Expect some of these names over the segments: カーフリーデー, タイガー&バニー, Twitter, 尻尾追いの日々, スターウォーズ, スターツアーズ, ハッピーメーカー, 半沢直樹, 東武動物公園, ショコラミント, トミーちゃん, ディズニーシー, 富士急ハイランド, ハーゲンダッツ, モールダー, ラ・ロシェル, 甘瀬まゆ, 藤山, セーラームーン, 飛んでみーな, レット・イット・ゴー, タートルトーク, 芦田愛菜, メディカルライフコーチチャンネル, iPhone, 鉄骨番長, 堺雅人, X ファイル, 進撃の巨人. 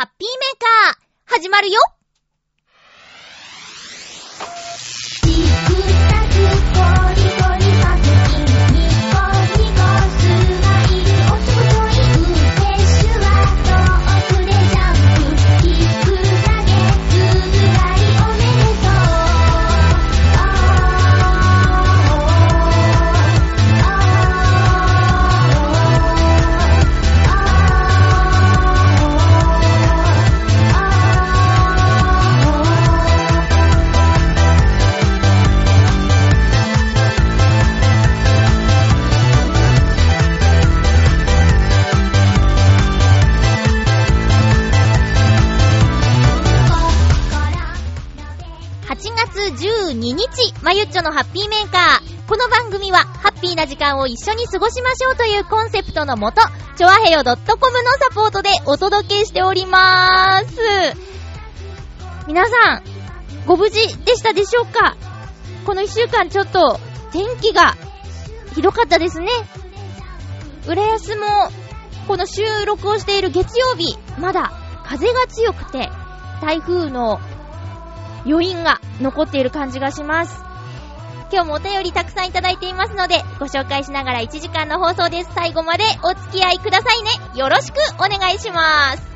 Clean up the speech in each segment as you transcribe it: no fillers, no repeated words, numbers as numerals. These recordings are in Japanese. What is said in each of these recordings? ハッピーメーカー始まるよ。12日、まゆっちょのハッピーメーカー。この番組はハッピーな時間を一緒に過ごしましょうというコンセプトのもと、ちょわへよ .com のサポートでお届けしております。皆さんご無事でしたでしょうか。この1週間ちょっと天気がひどかったですね。浦安もこの収録をしている月曜日、まだ風が強くて台風の余韻が残っている感じがします。今日もお便りたくさんいただいていますので、ご紹介しながら1時間の放送です。最後までお付き合いくださいね。よろしくお願いします。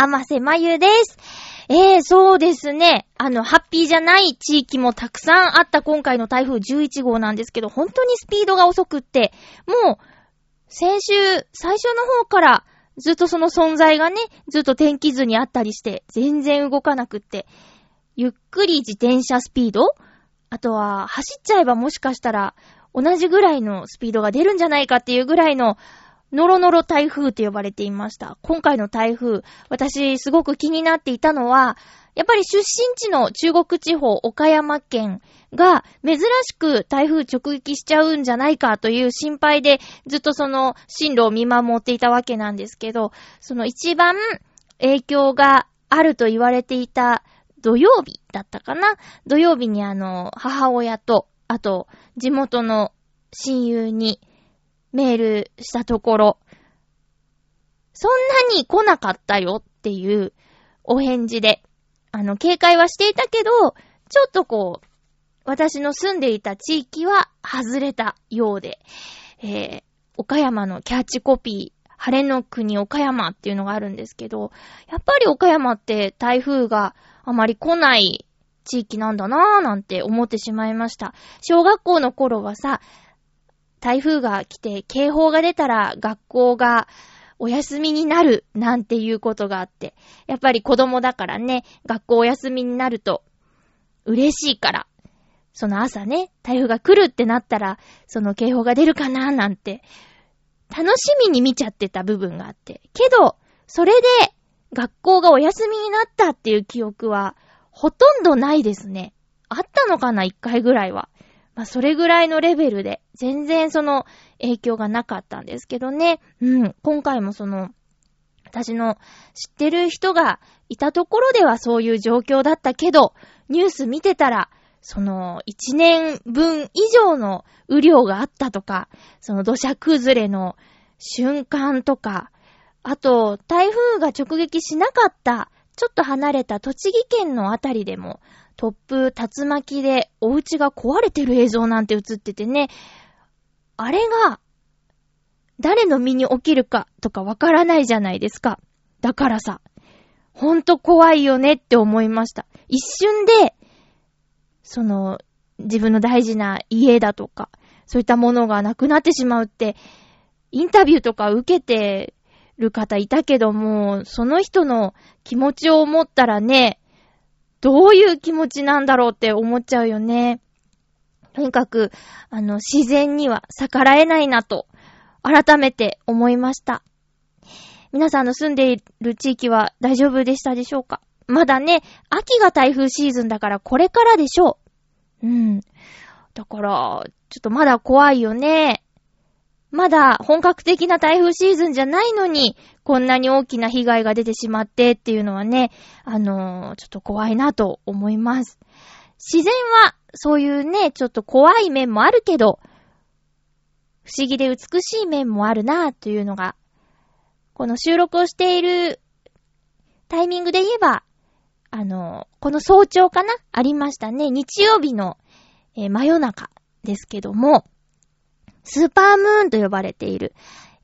甘瀬まゆです。そうですね。ハッピーじゃない地域もたくさんあった今回の台風11号なんですけど、本当にスピードが遅くって、もう、先週、最初の方から、ずっとその存在がね、ずっと天気図にあったりして、全然動かなくって、ゆっくり自転車スピード？あとは、走っちゃえばもしかしたら、同じぐらいのスピードが出るんじゃないかっていうぐらいの、ノロノロ台風と呼ばれていました。今回の台風、私すごく気になっていたのは、やっぱり出身地の中国地方、岡山県が珍しく台風直撃しちゃうんじゃないかという心配で、ずっとその進路を見守っていたわけなんですけど、その一番影響があると言われていた土曜日だったかな。土曜日に母親と、あと地元の親友に、メールしたところ、そんなに来なかったよっていうお返事で、警戒はしていたけど、ちょっとこう、私の住んでいた地域は外れたようで、岡山のキャッチコピー、晴れの国岡山っていうのがあるんですけど、やっぱり岡山って台風があまり来ない地域なんだなぁなんて思ってしまいました。小学校の頃はさ、台風が来て警報が出たら学校がお休みになるなんていうことがあって、やっぱり子供だからね、学校お休みになると嬉しいから、その朝ね、台風が来るってなったら、その警報が出るかななんて、楽しみに見ちゃってた部分があって。けど、それで学校がお休みになったっていう記憶はほとんどないですね。あったのかな、一回ぐらいは。まあ、それぐらいのレベルで、全然その影響がなかったんですけどね。うん。今回もその、私の知ってる人がいたところではそういう状況だったけど、ニュース見てたら、その1年分以上の雨量があったとか、その土砂崩れの瞬間とか、あと台風が直撃しなかった、ちょっと離れた栃木県のあたりでも、突風、竜巻でお家が壊れてる映像なんて映っててね、あれが誰の身に起きるかとかわからないじゃないですか。だからさ、ほんと怖いよねって思いました。一瞬で、その、自分の大事な家だとか、そういったものがなくなってしまうって、インタビューとか受けてる方いたけども、その人の気持ちを思ったらね、どういう気持ちなんだろうって思っちゃうよね。とにかく、自然には逆らえないなと、改めて思いました。皆さんの住んでいる地域は大丈夫でしたでしょうか？まだね、秋が台風シーズンだからこれからでしょう。うん。だから、ちょっとまだ怖いよね。まだ本格的な台風シーズンじゃないのに、こんなに大きな被害が出てしまってっていうのはね、ちょっと怖いなと思います。自然はそういうね、ちょっと怖い面もあるけど、不思議で美しい面もあるなというのが、この収録をしているタイミングで言えば、この早朝かな？ありましたね。日曜日の、真夜中ですけども、スーパームーンと呼ばれている、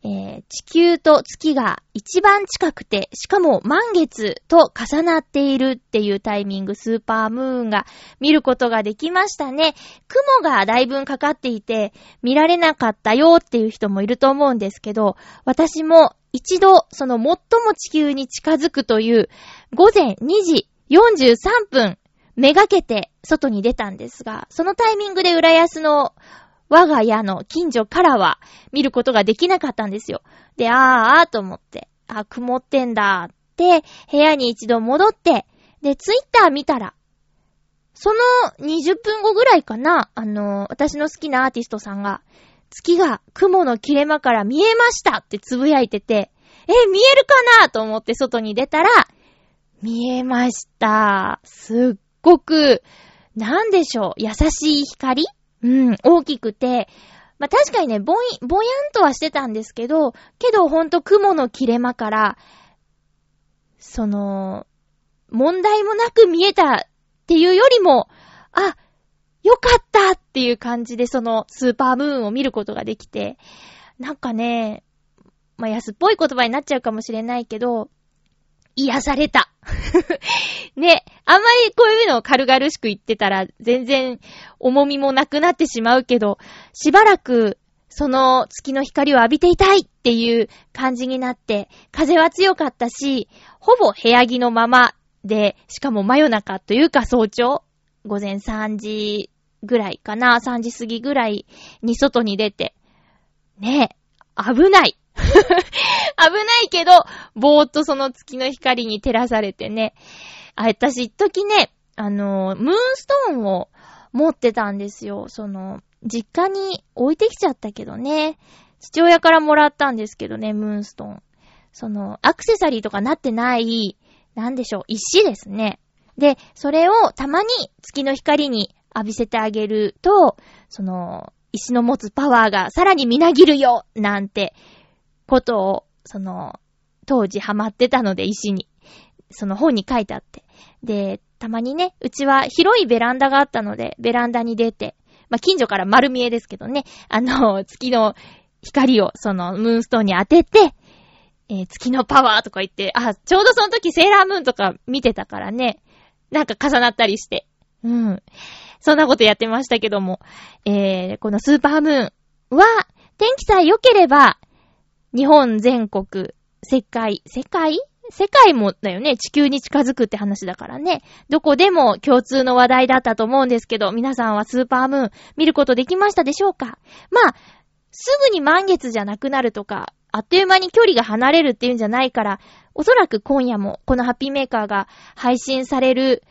地球と月が一番近くて、しかも満月と重なっているっていうタイミング、スーパームーンが見ることができましたね。雲がだいぶかかっていて見られなかったよっていう人もいると思うんですけど、私も一度その最も地球に近づくという午前2時43分めがけて外に出たんですが、そのタイミングで浦安の我が家の近所からは見ることができなかったんですよ。で、あーと思って、曇ってんだって、部屋に一度戻って、で、ツイッター見たら、その20分後ぐらいかな、私の好きなアーティストさんが、月が雲の切れ間から見えましたってつぶやいてて、見えるかなと思って外に出たら、見えました。すっごく、なんでしょう、優しい光？うん、大きくて、まあ、確かにね、ぼやんとはしてたんですけど、ほんと雲の切れ間から、その、問題もなく見えたっていうよりも、あ、よかったっていう感じでそのスーパームーンを見ることができて、なんかね、まあ、安っぽい言葉になっちゃうかもしれないけど、癒された。ね、あんまりこういうのを軽々しく言ってたら全然重みもなくなってしまうけど、しばらくその月の光を浴びていたいっていう感じになって、風は強かったし、ほぼ部屋着のままで、しかも真夜中というか早朝、午前3時ぐらいかな、3時過ぎぐらいに外に出て、ね、危ない。危ないけど、ぼーっとその月の光に照らされてね。私一時ね、ムーンストーンを持ってたんですよ。その、実家に置いてきちゃったけどね。父親からもらったんですけどね、ムーンストーン。その、アクセサリーとかなってない、なんでしょう、石ですね。で、それをたまに月の光に浴びせてあげると、その、石の持つパワーがさらにみなぎるよなんてことを、その、当時ハマってたので石に、その本に書いてあって。で、たまにね、うちは広いベランダがあったので、ベランダに出て、まあ、近所から丸見えですけどね、月の光をそのムーンストーンに当てて、月のパワーとか言って、ちょうどその時セーラームーンとか見てたからね、なんか重なったりして、うん。そんなことやってましたけども、このスーパームーンは、天気さえ良ければ、日本全国、世界もだよね。地球に近づくって話だからね。どこでも共通の話題だったと思うんですけど、皆さんはスーパームーン見ることできましたでしょうか？まあ、すぐに満月じゃなくなるとか、あっという間に距離が離れるっていうんじゃないから、おそらく今夜もこのハッピーメーカーが配信される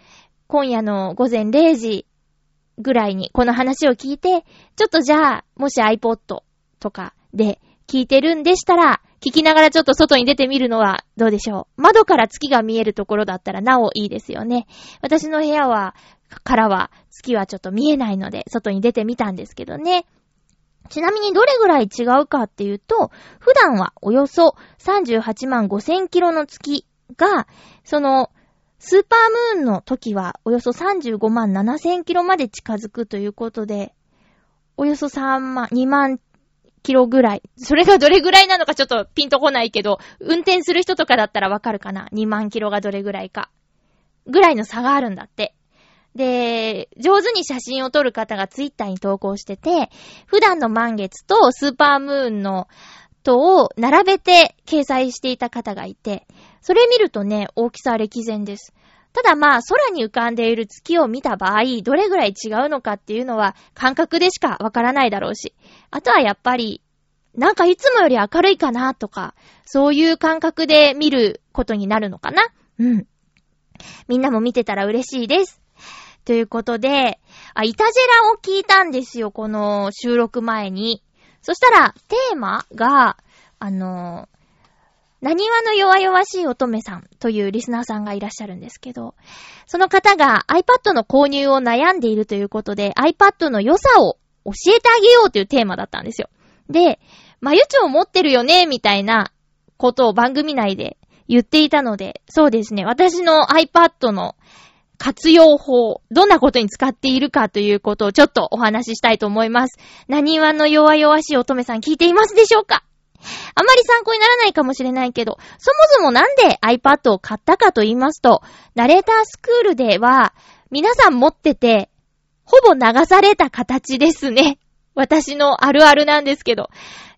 今夜の午前0時ぐらいにこの話を聞いて、ちょっとじゃあ、もし iPod とかで、聞いてるんでしたら、聞きながらちょっと外に出てみるのはどうでしょう。窓から月が見えるところだったらなおいいですよね。私の部屋はからは月はちょっと見えないので外に出てみたんですけどね。ちなみにどれぐらい違うかっていうと、普段はおよそ38万5000キロの月が、そのスーパームーンの時はおよそ35万7000キロまで近づくということで、およそ2万キロぐらい。それがどれぐらいなのかちょっとピンとこないけど、運転する人とかだったらわかるかな。2万キロがどれぐらいか。ぐらいの差があるんだって。で、上手に写真を撮る方がツイッターに投稿してて、普段の満月とスーパームーンの塔を並べて掲載していた方がいて、それ見るとね、大きさは歴然です。ただまあ、空に浮かんでいる月を見た場合、どれぐらい違うのかっていうのは感覚でしかわからないだろうし、あとはやっぱり、なんかいつもより明るいかなとか、そういう感覚で見ることになるのかな。うん。みんなも見てたら嬉しいです。ということで、イタジェラを聞いたんですよ、この収録前に。そしたら、テーマが、なにわの弱々しい乙女さんというリスナーさんがいらっしゃるんですけど、その方が iPad の購入を悩んでいるということで、iPad の良さを教えてあげようというテーマだったんですよ。で、まゆちょ持ってるよねみたいなことを番組内で言っていたので、そうですね、私の iPad の活用法、どんなことに使っているかということをちょっとお話ししたいと思います。なにわの弱々しい乙女さん、聞いていますでしょうか？あまり参考にならないかもしれないけど、そもそもなんで iPad を買ったかと言いますと、ナレータースクールでは皆さん持っててほぼ流された形ですね。私のあるあるなんですけど、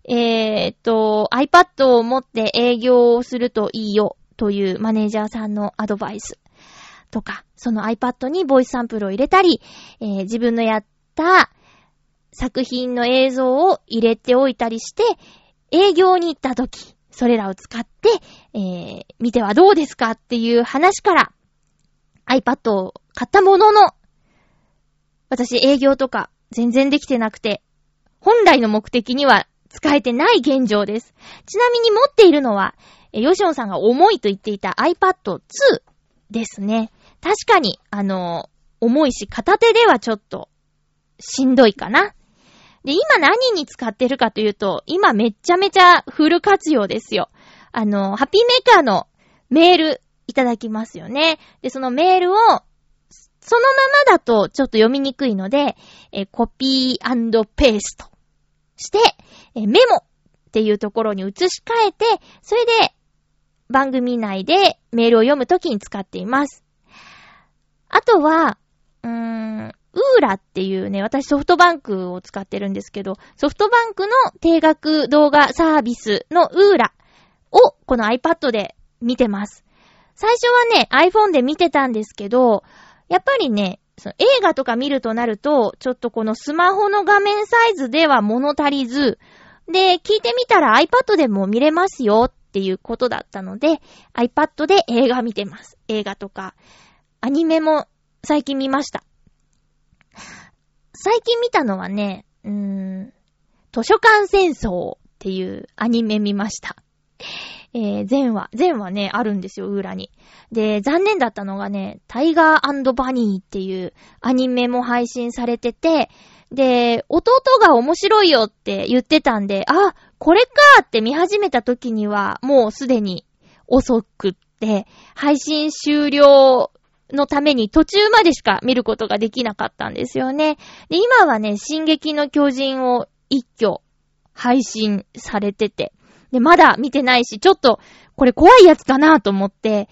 iPad を持って営業をするといいよというマネージャーさんのアドバイスとか、その iPad にボイスサンプルを入れたり、自分のやった作品の映像を入れておいたりして、営業に行った時、それらを使って、見てはどうですかっていう話から iPad を買ったものの、私営業とか全然できてなくて、本来の目的には使えてない現状です。ちなみに持っているのは、ヨシオンさんが重いと言っていた iPad2 ですね。確かに重いし、片手ではちょっとしんどいかな。で、今何に使ってるかというと、今めちゃめちゃフル活用ですよ。ハッピーメーカーのメールいただきますよね。で、そのメールを、そのままだとちょっと読みにくいので、コピー&ペーストして、メモっていうところに移し替えて、それで番組内でメールを読むときに使っています。あとは、ウーラっていうね、私ソフトバンクを使ってるんですけど、ソフトバンクの定額動画サービスのウーラをこの iPad で見てます。最初はね、iPhone で見てたんですけど、やっぱりね、その映画とか見るとなると、ちょっとこのスマホの画面サイズでは物足りず、で、聞いてみたら iPad でも見れますよっていうことだったので、iPad で映画見てます。映画とか、アニメも最近見ました。最近見たのはね、図書館戦争っていうアニメ見ました。前話ね、あるんですよ、裏に。で、残念だったのがね、タイガー&バニーっていうアニメも配信されてて、で、弟が面白いよって言ってたんで、あ、これかって見始めた時には、もうすでに遅くって、配信終了のために途中までしか見ることができなかったんですよね。で、今はね、進撃の巨人を一挙配信されてて、で、まだ見てないし、ちょっとこれ怖いやつかなと思って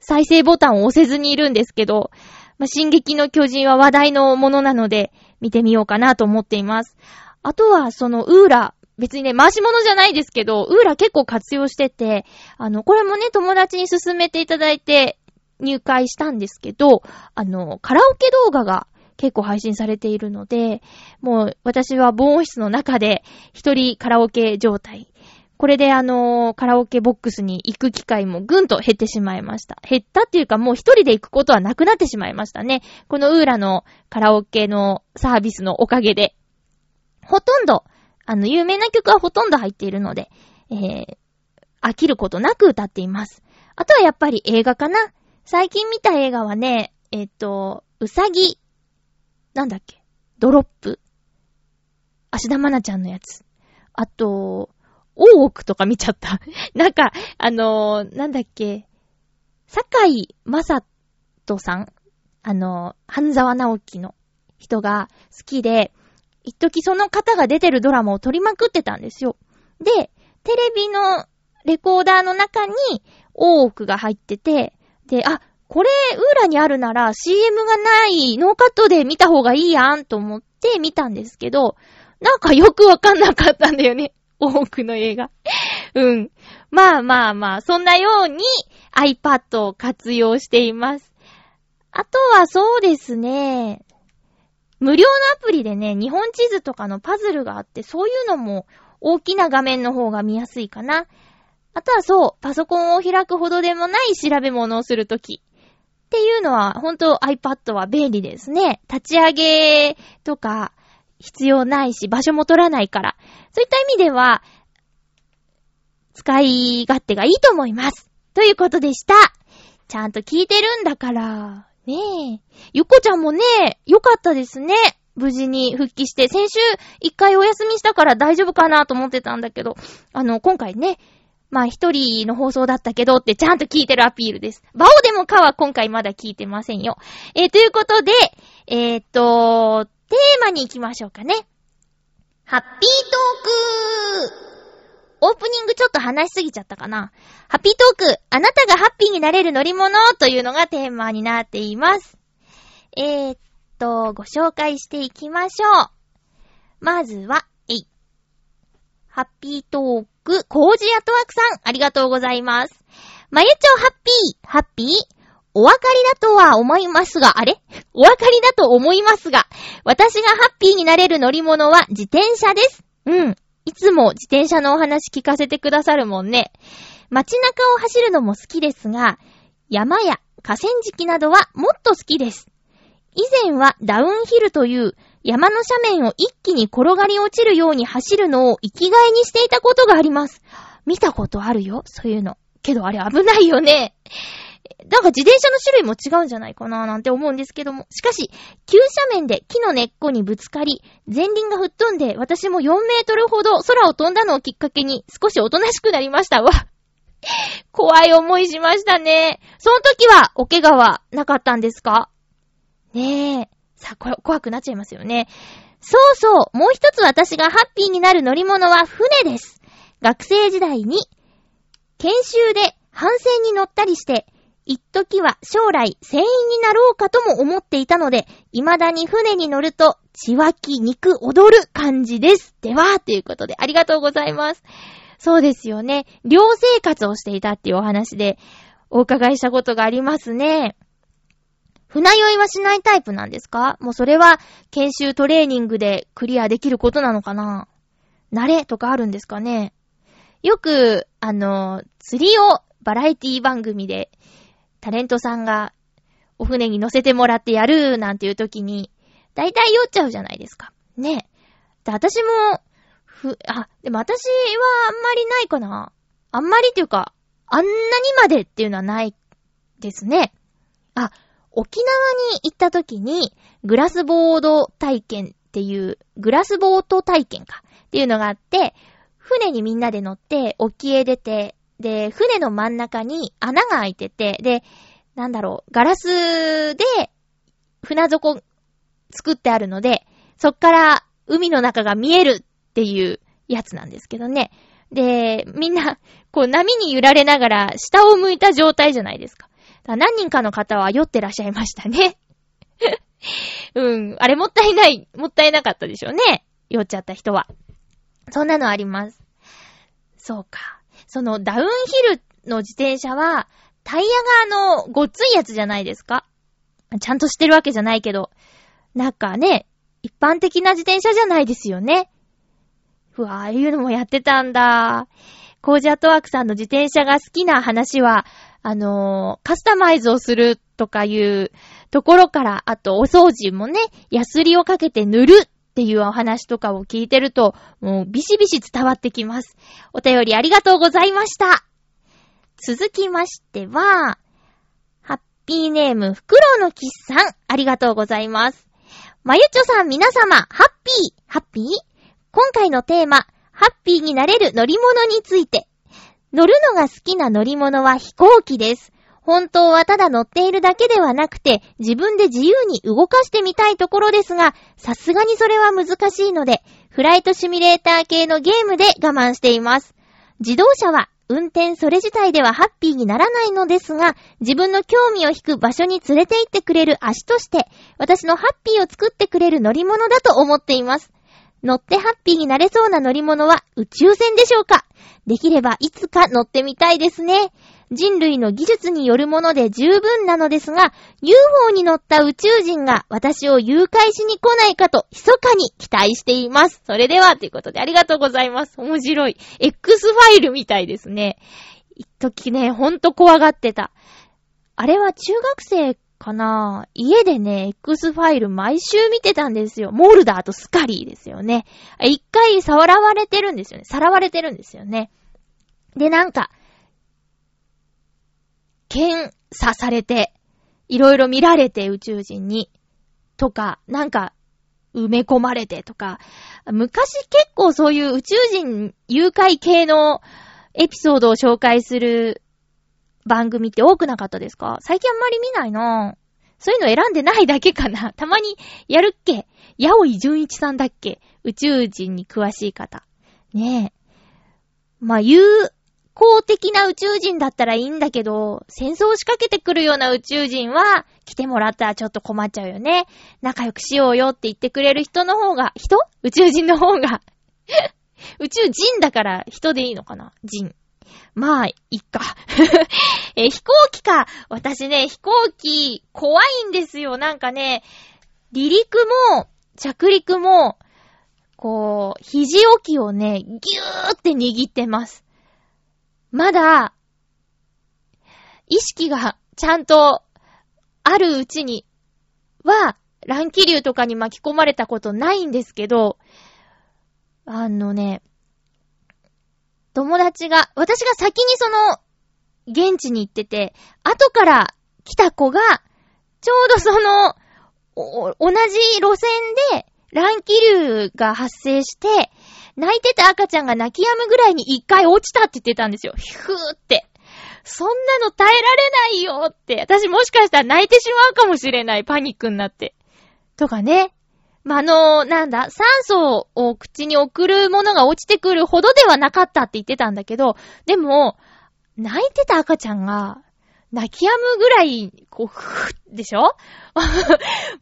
再生ボタンを押せずにいるんですけど、まあ、進撃の巨人は話題のものなので見てみようかなと思っています。あとはそのウーラ、別にね、回し物じゃないですけど、ウーラ結構活用してて、これもね、友達に勧めていただいて入会したんですけど、カラオケ動画が結構配信されているので、もう私は防音室の中で一人カラオケ状態。これでカラオケボックスに行く機会もぐんと減ってしまいました。減ったっていうか、もう一人で行くことはなくなってしまいましたね。このウーラのカラオケのサービスのおかげで。ほとんど、有名な曲はほとんど入っているので、飽きることなく歌っています。あとはやっぱり映画かな。最近見た映画はね、うさぎ、なんだっけ、ドロップ、芦田愛菜ちゃんのやつ、あと大奥とか見ちゃったなんかなんだっけ、堺雅人さん、半沢直樹の人が好きで、一時その方が出てるドラマを撮りまくってたんですよ。で、テレビのレコーダーの中に大奥が入ってて、で、あ、これウーラにあるなら CM がないノーカットで見た方がいいやんと思って見たんですけど、なんかよくわかんなかったんだよね、大奥の映画。うん。まあまあまあ、そんなように iPad を活用しています。あとはそうですね、無料のアプリでね、日本地図とかのパズルがあって、そういうのも大きな画面の方が見やすいかな。あとはそう、パソコンを開くほどでもない調べ物をするときっていうのは、本当 iPad は便利ですね。立ち上げとか必要ないし、場所も取らないから。そういった意味では、使い勝手がいいと思います。ということでした。ちゃんと聞いてるんだから。ねえ。ゆこちゃんもね、よかったですね。無事に復帰して、先週一回お休みしたから大丈夫かなと思ってたんだけど、今回ね、まあ一人の放送だったけどってちゃんと聞いてるアピールです。バオでもかは今回まだ聞いてませんよ。ということで、テーマに行きましょうかね。ハッピートークー。オープニングちょっと話しすぎちゃったかな。ハッピートーク、あなたがハッピーになれる乗り物というのがテーマになっています。ご紹介していきましょう。まずは、ハッピートーク、コージーアトワークさん、ありがとうございます。まゆちょハッピー、お分かりだとは思いますが、私がハッピーになれる乗り物は自転車です。うん。いつも自転車のお話聞かせてくださるもんね。街中を走るのも好きですが、山や河川敷などはもっと好きです。以前はダウンヒルという山の斜面を一気に転がり落ちるように走るのを生きがいにしていたことがあります。見たことあるよ、そういうの。けどあれ危ないよね。だから自転車の種類も違うんじゃないかななんて思うんですけども。しかし、急斜面で木の根っこにぶつかり、前輪が吹っ飛んで、私も4メートルほど空を飛んだのをきっかけに少しおとなしくなりましたわ。怖い思いしましたね。その時はお怪我はなかったんですかねえ。さあ、これ怖くなっちゃいますよね。そうそう、もう一つ私がハッピーになる乗り物は船です。学生時代に、研修で帆船に乗ったりして、一時は将来船員になろうかとも思っていたので、未だに船に乗ると血湧き肉踊る感じです。では、ということでありがとうございます。そうですよね。寮生活をしていたっていうお話でお伺いしたことがありますね。船酔いはしないタイプなんですか？もうそれは研修トレーニングでクリアできることなのかな？慣れとかあるんですかね？よく、釣りをバラエティ番組でタレントさんがお船に乗せてもらってやるなんていう時にだいたい酔っちゃうじゃないですか。ねえ。で、私もでも私はあんまりないかな。あんまりっていうか、あんなにまでっていうのはないですね。あ、沖縄に行った時にグラスボート体験かっていうのがあって、船にみんなで乗って沖へ出て、で、船の真ん中に穴が開いてて、で、ガラスで船底作ってあるので、そっから海の中が見えるっていうやつなんですけどね。で、みんな、こう波に揺られながら下を向いた状態じゃないですか。だから何人かの方は酔ってらっしゃいましたね。うん、あれもったいなかったでしょうね。酔っちゃった人は。そんなのあります。そうか。そのダウンヒルの自転車はタイヤがごっついやつじゃないですか。ちゃんとしてるわけじゃないけど、なんかね、一般的な自転車じゃないですよね。うわぁ、ああいうのもやってたんだ。コージアトワークさんの自転車が好きな話は、カスタマイズをするとかいうところから、あとお掃除もね、ヤスリをかけて塗るっていうお話とかを聞いてると、もうビシビシ伝わってきます。お便りありがとうございました。続きましては、ハッピーネーム、フクロウのキスさん、ありがとうございます。まゆちょさん、皆様、ハッピー。今回のテーマ、ハッピーになれる乗り物について。乗るのが好きな乗り物は飛行機です。本当はただ乗っているだけではなくて、自分で自由に動かしてみたいところですが、さすがにそれは難しいので、フライトシミュレーター系のゲームで我慢しています。自動車は運転それ自体ではハッピーにならないのですが、自分の興味を引く場所に連れて行ってくれる足として、私のハッピーを作ってくれる乗り物だと思っています。乗ってハッピーになれそうな乗り物は宇宙船でしょうか？できればいつか乗ってみたいですね。人類の技術によるもので十分なのですが、 UFO に乗った宇宙人が私を誘拐しに来ないかと密かに期待しています。それではということで、ありがとうございます。面白い X ファイルみたいですね。一時ね、ほんと怖がってた。あれは中学生かな、家でね X ファイル毎週見てたんですよ。モールダーとスカリーですよね。一回さらわれてるんですよね。で、なんか検査されて、いろいろ見られて、宇宙人にとか、なんか埋め込まれてとか、昔結構そういう宇宙人誘拐系のエピソードを紹介する番組って多くなかったですか？最近あんまり見ないな。そういうの選んでないだけかな。たまにやるっけ？矢追純一さんだっけ？宇宙人に詳しい方。ねえ。まあ、公的な宇宙人だったらいいんだけど、戦争を仕掛けてくるような宇宙人は来てもらったらちょっと困っちゃうよね。仲良くしようよって言ってくれる人の方が、宇宙人の方が宇宙人だから人でいいのかな、人。まあいっか飛行機か。私ね、飛行機怖いんですよ。なんかね、離陸も着陸もこう肘置きをね、ぎゅーって握ってます。まだ、意識がちゃんとあるうちには、乱気流とかに巻き込まれたことないんですけど、友達が、私が先にその、現地に行ってて、後から来た子が、ちょうどその、同じ路線で乱気流が発生して、泣いてた赤ちゃんが泣き止むぐらいに一回落ちたって言ってたんですよ。ひふーって。そんなの耐えられないよって。私もしかしたら泣いてしまうかもしれない。パニックになって。とかね。まあ、酸素を口に送るものが落ちてくるほどではなかったって言ってたんだけど、でも、泣いてた赤ちゃんが、泣き止むぐらい、こう、ふーでしょ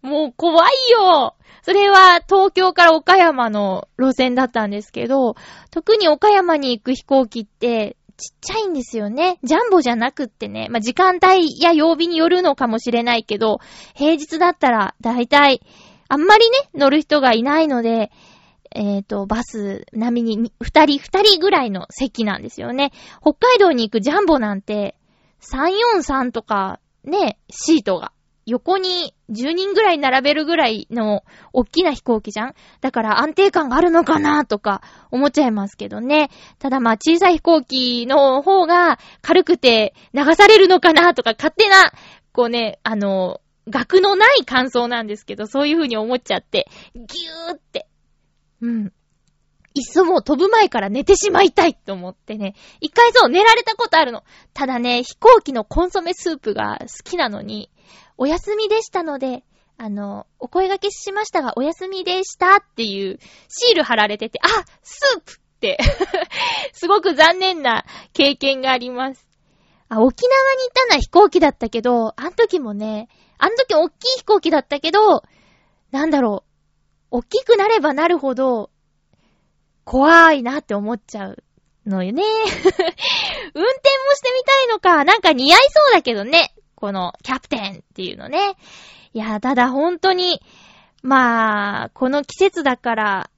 もう怖いよ。それは東京から岡山の路線だったんですけど、特に岡山に行く飛行機ってちっちゃいんですよね。ジャンボじゃなくってね、まあ、時間帯や曜日によるのかもしれないけど、平日だったらだいたいあんまりね、乗る人がいないので、バス並みに2人ぐらいの席なんですよね。北海道に行くジャンボなんて343とかね、シートが横に10人ぐらい並べるぐらいの大きな飛行機じゃん。だから安定感があるのかなとか思っちゃいますけどね。ただまあ小さい飛行機の方が軽くて流されるのかなとか、勝手なこうね、額のない感想なんですけど、そういう風に思っちゃってギューっていっそもう飛ぶ前から寝てしまいたいと思ってね、一回そう寝られたことあるの。ただね、飛行機のコンソメスープが好きなのにお休みでしたので、お声掛けしましたが、お休みでしたっていうシール貼られてて、あ、スープって、すごく残念な経験があります。あ、沖縄に行ったのは飛行機だったけど、あの時大きい飛行機だったけど、大きくなればなるほど、怖いなって思っちゃうのよね。運転もしてみたいのか、なんか似合いそうだけどね。このキャプテンっていうのね。いや、ただ本当に、まあ、この季節だから、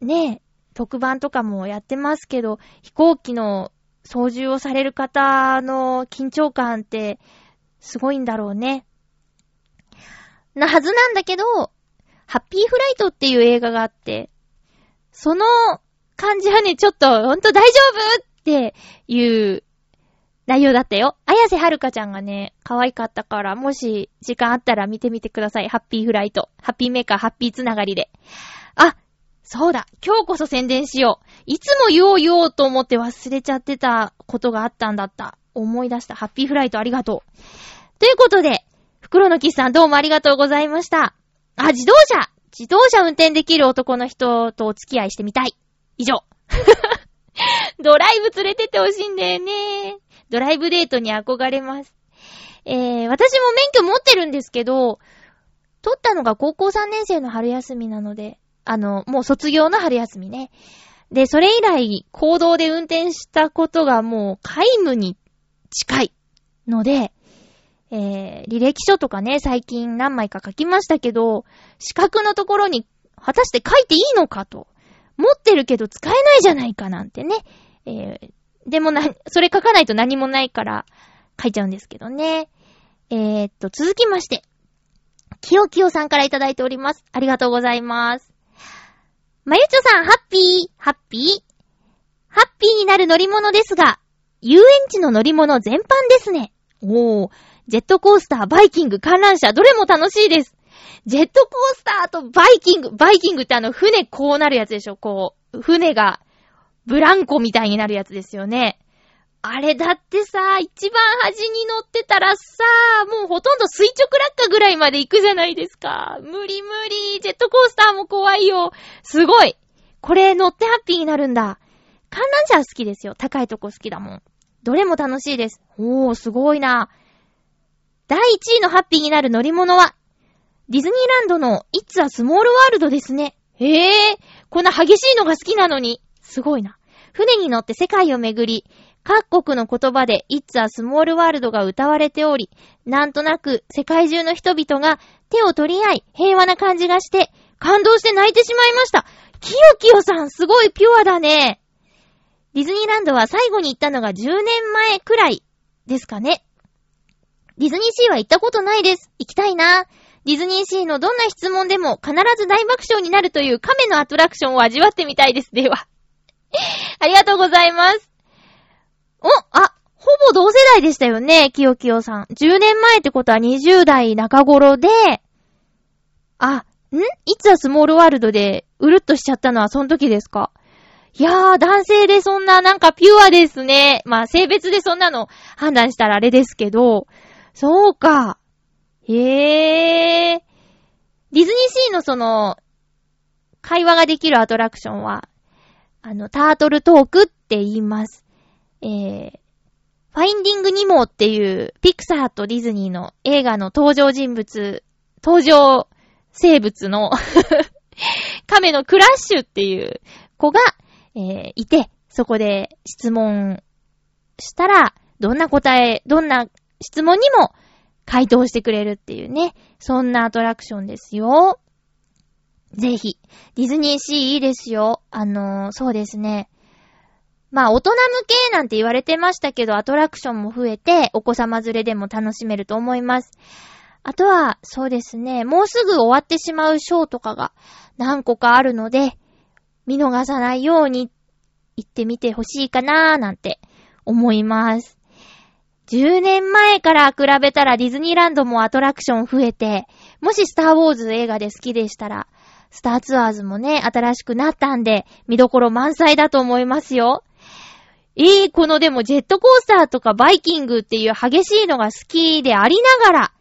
ね、特番とかもやってますけど、飛行機の操縦をされる方の緊張感ってすごいんだろうね。なはずなんだけど、ハッピーフライトっていう映画があって、その感じはね、ちょっと本当大丈夫っていう内容だったよ。綾瀬はるかちゃんがね、可愛かったから、もし時間あったら見てみてください。ハッピーフライト。ハッピーメーカー、ハッピーつながりで。あ、そうだ。今日こそ宣伝しよう。いつも言おうと思って忘れちゃってたことがあったんだった。思い出した。ハッピーフライトありがとう。ということで、袋のキスさんどうもありがとうございました。あ、自動車運転できる男の人とお付き合いしてみたい。以上。ドライブ連れてってほしいんだよね。ドライブデートに憧れます。私も免許持ってるんですけど、取ったのが高校3年生の春休みなので、もう卒業の春休みね。で、それ以来、公道で運転したことがもう皆無に近いので、履歴書とかね、最近何枚か書きましたけど、資格のところに果たして書いていいのかと。持ってるけど使えないじゃないかなんてね。でもそれ書かないと何もないから書いちゃうんですけどね。続きまして、きよきよさんからいただいております。ありがとうございます。まゆちょさん、ハッピーになる乗り物ですが、遊園地の乗り物全般ですね。おー、ジェットコースター、バイキング、観覧車、どれも楽しいです。ジェットコースターとバイキングって船こうなるやつでしょ、こう。船がブランコみたいになるやつですよね。あれだってさ、一番端に乗ってたらさ、もうほとんど垂直落下ぐらいまで行くじゃないですか。無理。ジェットコースターも怖いよ。すごい。これ乗ってハッピーになるんだ。観覧車好きですよ。高いとこ好きだもん。どれも楽しいです。おー、すごいな。第1位のハッピーになる乗り物は、ディズニーランドのイッツ・ア・スモール・ワールドですね。こんな激しいのが好きなのに。すごいな。船に乗って世界を巡り、各国の言葉で It's a Small World が歌われており、なんとなく世界中の人々が手を取り合い平和な感じがして感動して泣いてしまいました。キヨキヨさんすごいピュアだね。ディズニーランドは最後に行ったのが10年前くらいですかね。ディズニーシーは行ったことないです。行きたいな。ディズニーシーのどんな質問でも必ず大爆笑になるという亀のアトラクションを味わってみたいです。では。ありがとうございます。ほぼ同世代でしたよね、きよきよさん。10年前ってことは20代中頃で、いつはスモールワールドでうるっとしちゃったのはその時ですか。いやー、男性でそんななんかピュアですね。まあ性別でそんなの判断したらあれですけど、そうか。ディズニーシーのその、会話ができるアトラクションは、タートルトークって言います。ファインディングニモっていうピクサーとディズニーの映画の登場生物の亀のクラッシュっていう子が、いて、そこで質問したらどんな質問にも回答してくれるっていうね、そんなアトラクションですよ。ぜひディズニーシーいいですよ。そうですね。まあ大人向けなんて言われてましたけど、アトラクションも増えてお子様連れでも楽しめると思います。あとはそうですね、もうすぐ終わってしまうショーとかが何個かあるので、見逃さないように行ってみてほしいかなーなんて思います。10年前から比べたらディズニーランドもアトラクション増えて、もしスターウォーズ映画で好きでしたら、スターツアーズもね、新しくなったんで見どころ満載だと思いますよ。このでもジェットコースターとかバイキングっていう激しいのが好きでありながら、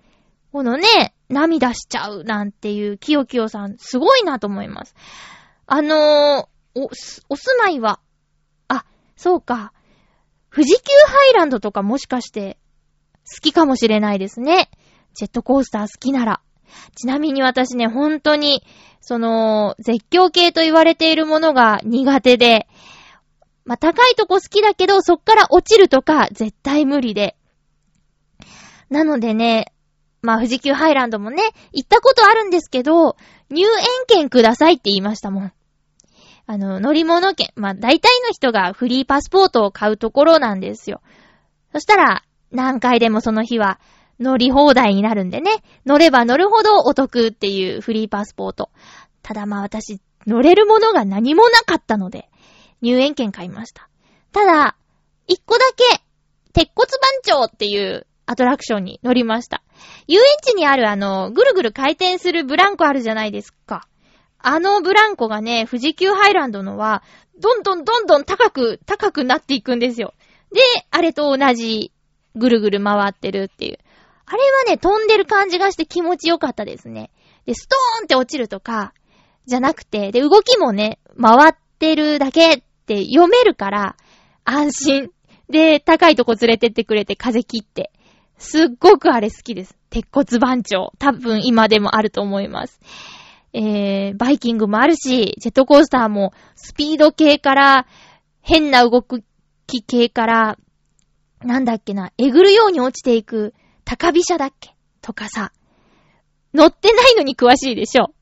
このね、涙しちゃうなんていうキヨキヨさん、すごいなと思います。お住まいは、そうか。富士急ハイランドとかもしかして好きかもしれないですね。ジェットコースター好きなら。ちなみに私ね、本当に、絶叫系と言われているものが苦手で、まあ、高いとこ好きだけど、そっから落ちるとか絶対無理で。なのでね、まあ、富士急ハイランドもね、行ったことあるんですけど、入園券くださいって言いましたもん。乗り物券、まあ、大体の人がフリーパスポートを買うところなんですよ。そしたら、何回でもその日は乗り放題になるんでね、乗れば乗るほどお得っていうフリーパスポート。ただまあ、私、乗れるものが何もなかったので、入園券買いました。ただ、一個だけ、鉄骨番長っていうアトラクションに乗りました。遊園地にあるぐるぐる回転するブランコあるじゃないですか。あのブランコがね、富士急ハイランドのは、どんどん高くなっていくんですよ。で、あれと同じぐるぐる回ってるっていう。あれはね、飛んでる感じがして気持ちよかったですね。で、ストーンって落ちるとか、じゃなくて、で、動きもね、回ってるだけって読めるから、安心。で、高いとこ連れてってくれて、風切って。すっごくあれ好きです。鉄骨番長。多分今でもあると思います。バイキングもあるし、ジェットコースターも、スピード系から、変な動き系から、なんだっけな、えぐるように落ちていく、高飛車だっけとかさ、乗ってないのに詳しいでしょ。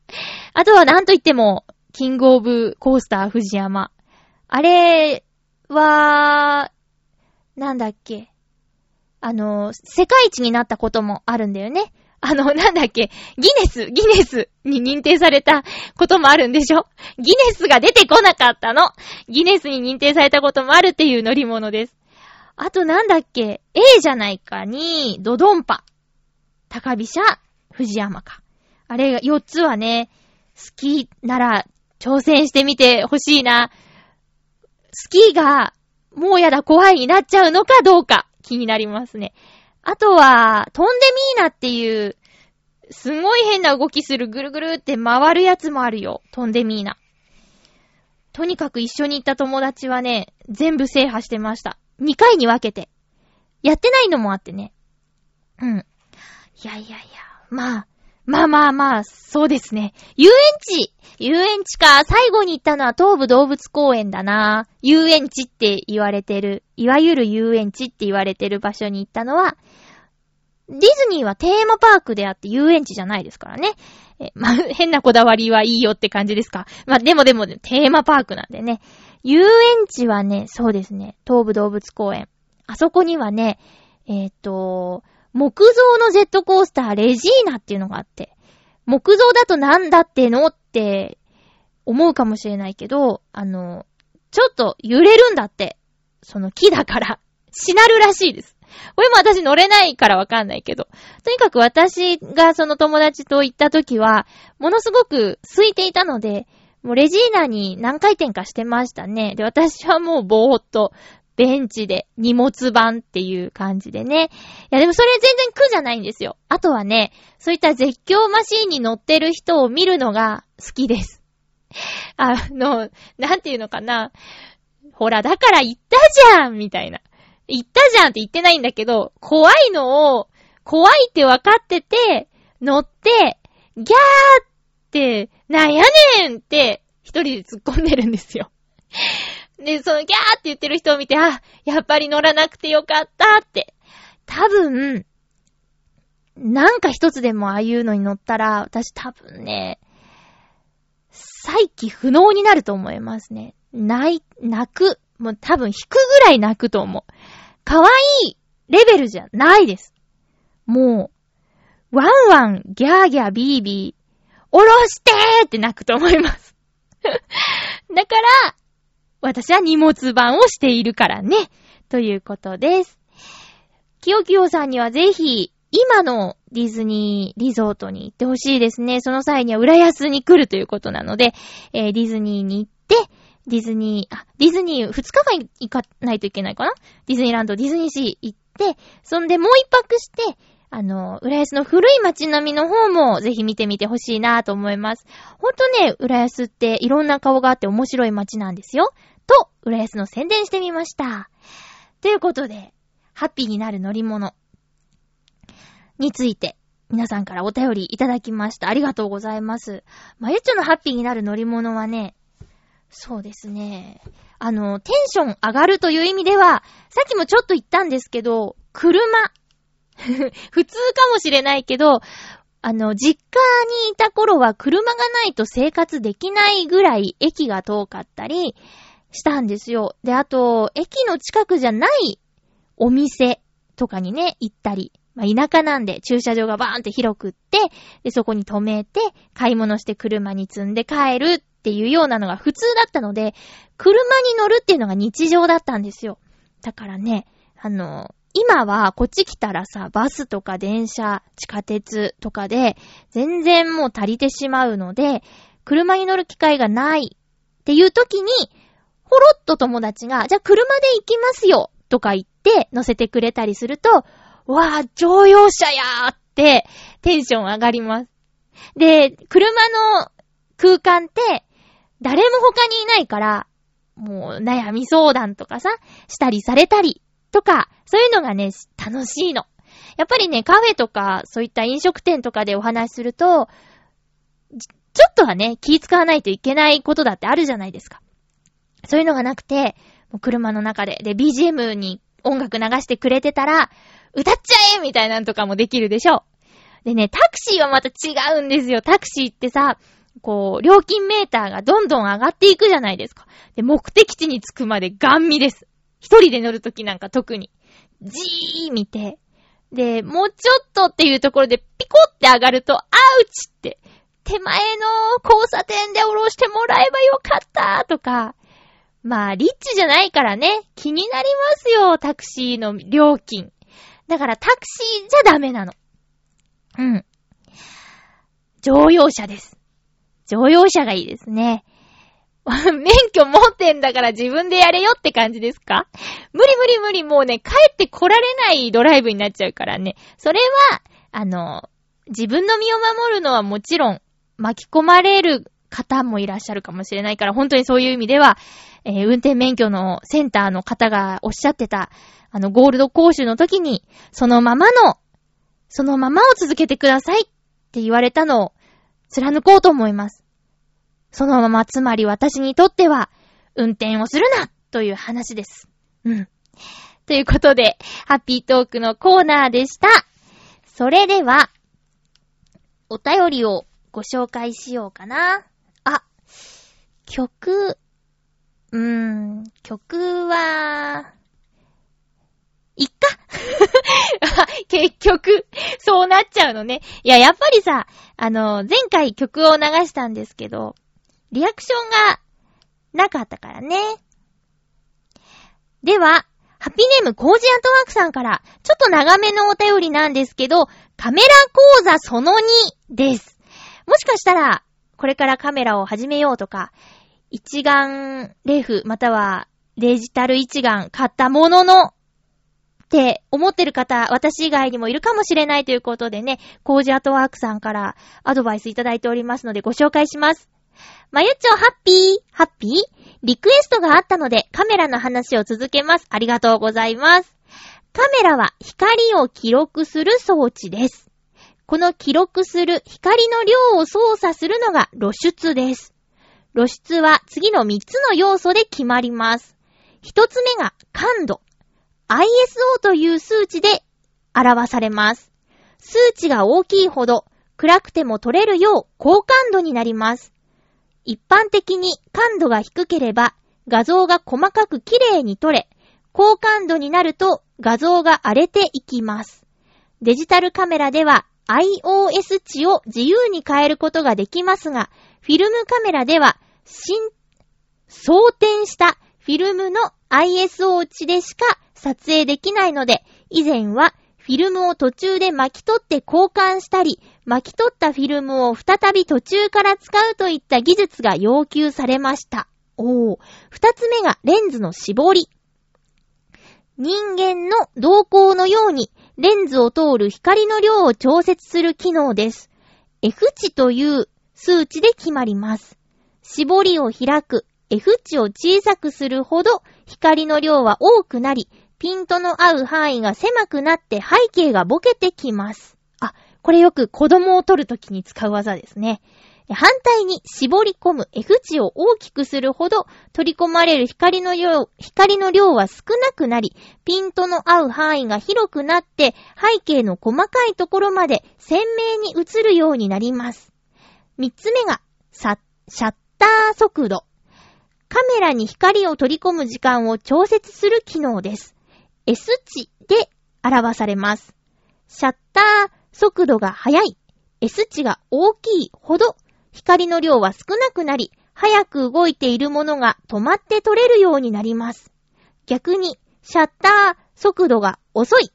あとはなんといっても、キングオブコースター藤山。あれは、なんだっけ、世界一になったこともあるんだよね。なんだっけ、ギネスに認定されたこともあるんでしょ。ギネスが出てこなかったの。ギネスに認定されたこともあるっていう乗り物です。あとなんだっけ、A じゃないかに、ドドンパ、高飛車、藤山か。あれが4つはね、好きなら挑戦してみてほしいな。スキーがもうやだ怖いになっちゃうのかどうか気になりますね。あとは飛んでみーなっていうすごい変な動きするぐるぐるって回るやつもあるよ。飛んでみーな。とにかく一緒に行った友達はね、全部制覇してました。2回に分けてやってないのもあってね。うん。いや、まあ、そうですね。遊園地か。最後に行ったのは東武動物公園だな。遊園地って言われてる、いわゆる遊園地って言われてる場所に行ったのは、ディズニーはテーマパークであって遊園地じゃないですからね。まあ、変なこだわりはいいよって感じですか。まあ、でも、テーマパークなんでね。遊園地はね、そうですね。東武動物公園。あそこにはね、木造のジェットコースターレジーナっていうのがあって、木造だとなんだってのって思うかもしれないけど、ちょっと揺れるんだって。その木だから、しなるらしいです。これも私乗れないからわかんないけど。とにかく私がその友達と行った時は、ものすごく空いていたので、もうレジーナに何回転かしてましたね。で、私はもうぼーっと、ベンチで荷物版っていう感じでね。いやでもそれ全然苦じゃないんですよ。あとはね、そういった絶叫マシーンに乗ってる人を見るのが好きです。なんていうのかな。ほらだから言ったじゃんみたいな。言ったじゃんって言ってないんだけど、怖いのを怖いって分かってて、乗って、ギャーってなんやねんって一人で突っ込んでるんですよ。で、そのギャーって言ってる人を見て、あ、やっぱり乗らなくてよかったって。多分、なんか一つでもああいうのに乗ったら、私多分ね、再起不能になると思いますね。泣く。もう多分引くぐらい泣くと思う。可愛いレベルじゃないです。もう、ワンワン、ギャーギャー、ビービー、おろしてーって泣くと思います。だから、私は荷物版をしているからね。ということです。きよきよさんにはぜひ、今のディズニーリゾートに行ってほしいですね。その際には浦安に来るということなので、ディズニーに行って、ディズニー2日間行かないといけないかな？ディズニーランド、ディズニーシー行って、そんでもう一泊して、浦安の古い街並みの方もぜひ見てみてほしいなと思います。ほんとね、浦安っていろんな顔があって面白い街なんですよ。と、浦安の宣伝してみました。ということで、ハッピーになる乗り物について皆さんからお便りいただきました。ありがとうございます。まゆっちょのハッピーになる乗り物はね、そうですね。テンション上がるという意味では、さっきもちょっと言ったんですけど、車。普通かもしれないけど、実家にいた頃は車がないと生活できないぐらい駅が遠かったりしたんですよ。で、あと、駅の近くじゃないお店とかにね、行ったり。まあ、田舎なんで駐車場がバーンって広くって、で、そこに止めて、買い物して車に積んで帰るっていうようなのが普通だったので、車に乗るっていうのが日常だったんですよ。だからね、今はこっち来たらさ、バスとか電車、地下鉄とかで全然もう足りてしまうので、車に乗る機会がないっていう時に、ほろっと友達が、じゃあ車で行きますよとか言っで載せてくれたりすると、わー、乗用車やーってテンション上がります。で、車の空間って誰も他にいないから、もう悩み相談とかさ、したりされたりとか、そういうのがね、楽しいの。やっぱりね、カフェとかそういった飲食店とかでお話しすると、ちょっとはね、気使わないといけないことだってあるじゃないですか。そういうのがなくて、もう車の中で、で BGM に音楽流してくれてたら、歌っちゃえみたいなのとかもできるでしょ。でね、タクシーはまた違うんですよ。タクシーってさ、こう料金メーターがどんどん上がっていくじゃないですか。で、目的地に着くまでガン見です。一人で乗るときなんか特にじー見て、でもうちょっとっていうところでピコって上がると、アウチって、手前の交差点で降ろしてもらえばよかったとか、まあリッチじゃないからね、気になりますよ、タクシーの料金。だからタクシーじゃダメなの。うん。乗用車です。乗用車がいいですね。免許持ってんだから自分でやれよって感じですか？無理無理無理、もうね、帰って来られないドライブになっちゃうからね。それは、自分の身を守るのはもちろん、巻き込まれる方もいらっしゃるかもしれないから、本当にそういう意味では、運転免許のセンターの方がおっしゃってた、ゴールド講習の時に、そのままを続けてくださいって言われたのを貫こうと思います。そのまま、つまり私にとっては運転をするなという話です。うん。ということで、ハッピートークのコーナーでした。それでは、お便りをご紹介しようかな。あ、曲はいっか結局、そうなっちゃうのね。いや、やっぱりさ、前回曲を流したんですけど、リアクションがなかったからね。では、ハッピーネームコージアントワークさんから、ちょっと長めのお便りなんですけど、カメラ講座その2です。もしかしたら、これからカメラを始めようとか、一眼レフまたはデジタル一眼買ったものの、って思ってる方、私以外にもいるかもしれないということでね、コージアートワークさんからアドバイスいただいておりますのでご紹介します。まゆっちょ、ハッピーリクエストがあったのでカメラの話を続けます。ありがとうございます。カメラは光を記録する装置です。この記録する光の量を操作するのが露出です。露出は次の3つの要素で決まります。1つ目が感度。ISO という数値で表されます。数値が大きいほど暗くても撮れるよう高感度になります。一般的に感度が低ければ画像が細かく綺麗に撮れ、高感度になると画像が荒れていきます。デジタルカメラでは IOS 値を自由に変えることができますが、フィルムカメラでは装填したフィルムの ISO 値でしか撮影できないので、以前はフィルムを途中で巻き取って交換したり、巻き取ったフィルムを再び途中から使うといった技術が要求されました。二つ目がレンズの絞り。人間の瞳孔のようにレンズを通る光の量を調節する機能です。F 値という数値で決まります。絞りを開く。F 値を小さくするほど光の量は多くなり、ピントの合う範囲が狭くなって背景がボケてきます。あ、これよく子供を撮るときに使う技ですね。反対に絞り込む F 値を大きくするほど取り込まれる光の量は少なくなり、ピントの合う範囲が広くなって背景の細かいところまで鮮明に映るようになります。三つ目がシャッター速度。カメラに光を取り込む時間を調節する機能です。S 値で表されます。シャッター速度が速い、S 値が大きいほど光の量は少なくなり、早く動いているものが止まって撮れるようになります。逆にシャッター速度が遅い、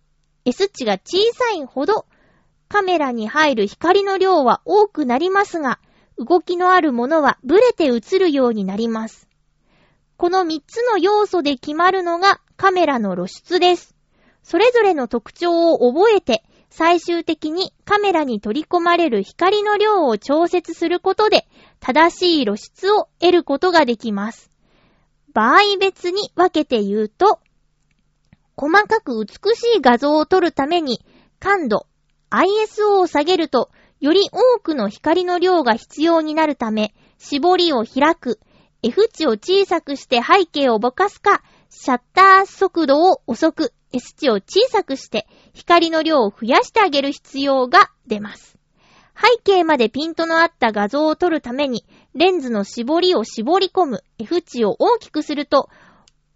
S 値が小さいほどカメラに入る光の量は多くなりますが、動きのあるものはブレて映るようになります。この3つの要素で決まるのがカメラの露出です。それぞれの特徴を覚えて、最終的にカメラに取り込まれる光の量を調節することで、正しい露出を得ることができます。場合別に分けて言うと、細かく美しい画像を撮るために、感度、ISO を下げると、より多くの光の量が必要になるため、絞りを開く、F 値を小さくして背景をぼかすか、シャッター速度を遅く、S 値を小さくして光の量を増やしてあげる必要が出ます。背景までピントの合った画像を撮るために、レンズの絞りを絞り込む、F 値を大きくすると、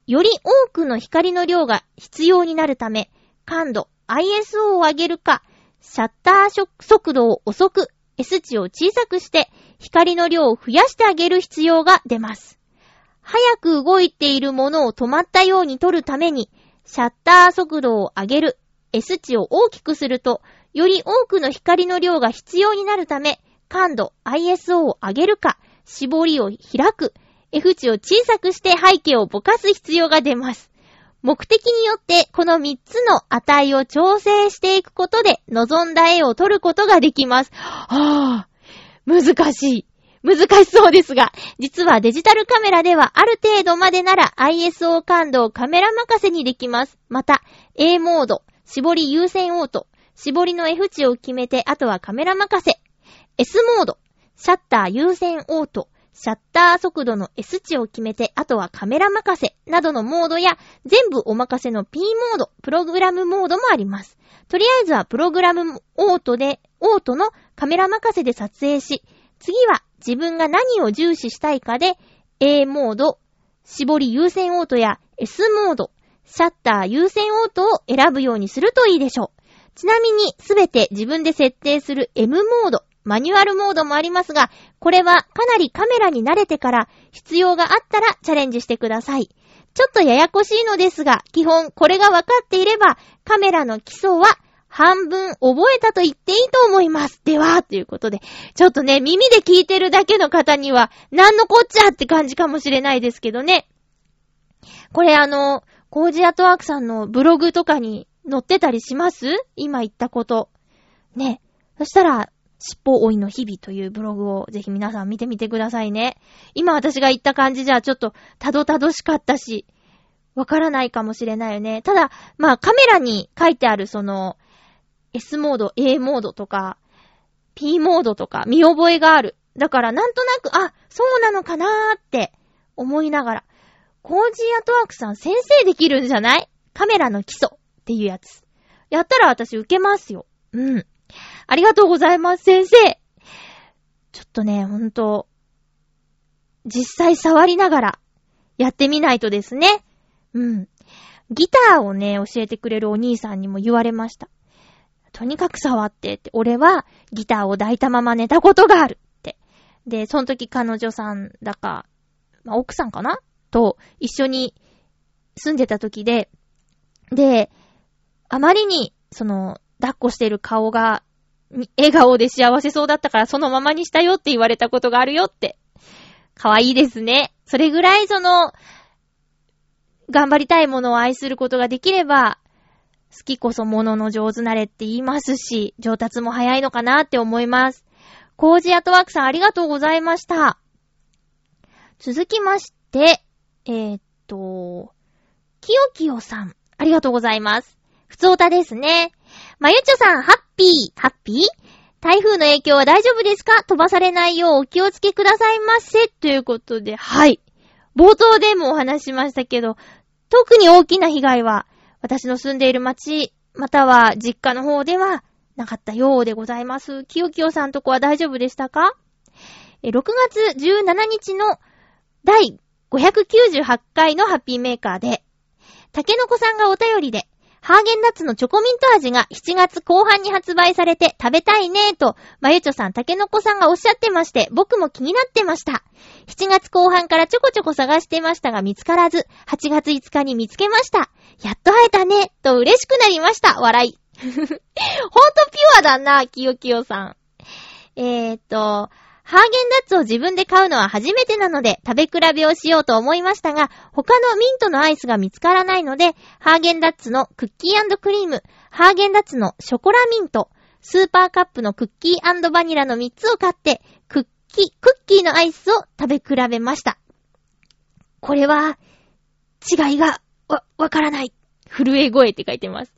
より多くの光の量が必要になるため、感度、ISO を上げるか、シャッター速度を遅く、S 値を小さくして光の量を増やしてあげる必要が出ます。早く動いているものを止まったように撮るために、シャッター速度を上げる、S 値を大きくすると、より多くの光の量が必要になるため、感度、ISO を上げるか、絞りを開く、F 値を小さくして背景をぼかす必要が出ます。目的によってこの3つの値を調整していくことで望んだ絵を撮ることができます。はぁ、難しそうですが、実はデジタルカメラではある程度までなら ISO 感度をカメラ任せにできます。また A モード、絞り優先オート、絞りの F 値を決めてあとはカメラ任せ。 S モード、シャッター優先オート、シャッター速度の S 値を決めて、あとはカメラ任せなどのモードや、全部お任せの P モード、プログラムモードもあります。とりあえずはプログラムオートのカメラ任せで撮影し、次は自分が何を重視したいかで、A モード、絞り優先オートや S モード、シャッター優先オートを選ぶようにするといいでしょう。ちなみにすべて自分で設定する M モード、マニュアルモードもありますが、これはかなりカメラに慣れてから必要があったらチャレンジしてください。ちょっとややこしいのですが、基本これが分かっていればカメラの基礎は半分覚えたと言っていいと思います。では、ということで、ちょっとね、耳で聞いてるだけの方にはなんのこっちゃって感じかもしれないですけどね。これコージアットワークさんのブログとかに載ってたりします？今言ったこと。ね。そしたら、尻尾追いの日々というブログをぜひ皆さん見てみてくださいね。今私が言った感じじゃちょっとたどたどしかったし、わからないかもしれないよね。ただ、まあカメラに書いてあるその S モード、A モードとか P モードとか見覚えがある。だからなんとなく、あ、そうなのかなーって思いながら。コージーアトワークさん先生できるんじゃない？カメラの基礎っていうやつ。やったら私受けますよ。うん。ありがとうございます、先生。ちょっとね、ほんと、実際触りながらやってみないとですね。うん。ギターをね、教えてくれるお兄さんにも言われました。とにかく触ってって、俺はギターを抱いたまま寝たことがあるって。で、その時彼女さんだか、まあ、奥さんかなと一緒に住んでた時で、で、あまりに、抱っこしてる顔が笑顔で幸せそうだったからそのままにしたよって言われたことがあるよって。可愛いですね。それぐらい頑張りたいものを愛することができれば、好きこそものの上手なれって言いますし、上達も早いのかなって思います。コージアトワークさんありがとうございました。続きまして、きよきよさんありがとうございます。ふつおたですね。まゆちょさん、ハッピー。台風の影響は大丈夫ですか？飛ばされないようお気をつけくださいませ。ということで、はい。冒頭でもお話しましたけど、特に大きな被害は、私の住んでいる町、または実家の方ではなかったようでございます。きよきよさんとこは大丈夫でしたか？6月17日の第598回のハッピーメーカーで、たけのこさんがお便りで、ハーゲンダッツのチョコミント味が7月後半に発売されて食べたいねと、まゆちょさん、たけのこさんがおっしゃってまして、僕も気になってました。7月後半からちょこちょこ探してましたが見つからず、8月5日に見つけました。やっと会えたね、と嬉しくなりました。笑い。ほんとピュアだな、きよきよさん。ハーゲンダッツを自分で買うのは初めてなので食べ比べをしようと思いましたが、他のミントのアイスが見つからないので、ハーゲンダッツのクッキー&クリーム、ハーゲンダッツのショコラミント、スーパーカップのクッキー&バニラの3つを買ってクッキーのアイスを食べ比べました。これは違いがわからない、震え声って書いてます。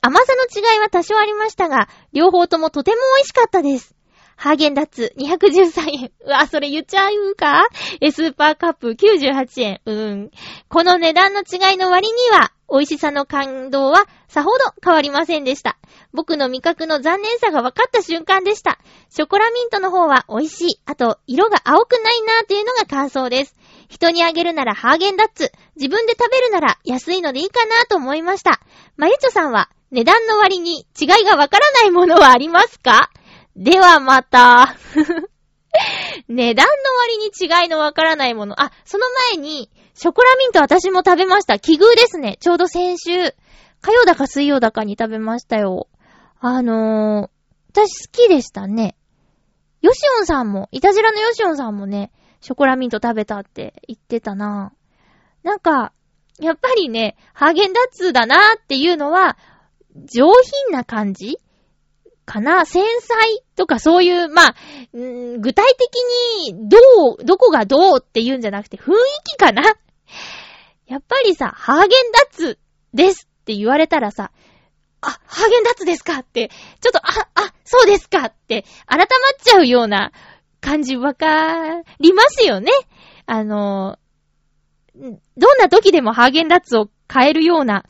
甘さの違いは多少ありましたが、両方ともとても美味しかったです。ハーゲンダッツ213円、うわ、それ言っちゃうか。スーパーカップ98円、この値段の違いの割には美味しさの感動はさほど変わりませんでした。僕の味覚の残念さが分かった瞬間でした。ショコラミントの方は美味しい、あと色が青くないなーというのが感想です。人にあげるならハーゲンダッツ、自分で食べるなら安いのでいいかなと思いました。まゆちょさんは値段の割に違いが分からないものはありますか？ではまた。値段の割に違いの分からないもの、あ、その前にショコラミント私も食べました。奇遇ですね。ちょうど先週火曜だか水曜だかに食べましたよ。私好きでしたね。ヨシオンさんも、イタジラのヨシオンさんもね、ショコラミント食べたって言ってたな。なんかやっぱりね、ハーゲンダッツだなっていうのは上品な感じかな、繊細とかそういう、まあ、具体的にどこがどうっていうんじゃなくて雰囲気かな。やっぱりさ、ハーゲンダッツですって言われたらさ、あ、ハーゲンダッツですかって、ちょっと、あ、そうですかって、改まっちゃうような感じわかりますよね。どんな時でもハーゲンダッツを買えるような